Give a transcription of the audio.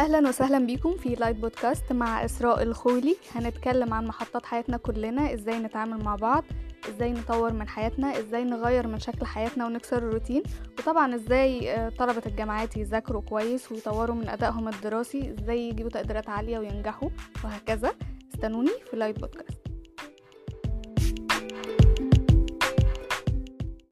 اهلا وسهلا بيكم في لايت بودكاست مع اسراء الخولي. هنتكلم عن محطات حياتنا كلنا، ازاي نتعامل مع بعض، ازاي نطور من حياتنا، ازاي نغير من شكل حياتنا ونكسر الروتين، وطبعا ازاي طلبة الجامعات يذاكروا كويس ويطوروا من ادائهم الدراسي، ازاي يجيبوا تقديرات عالية وينجحوا وهكذا. استنوني في لايت بودكاست.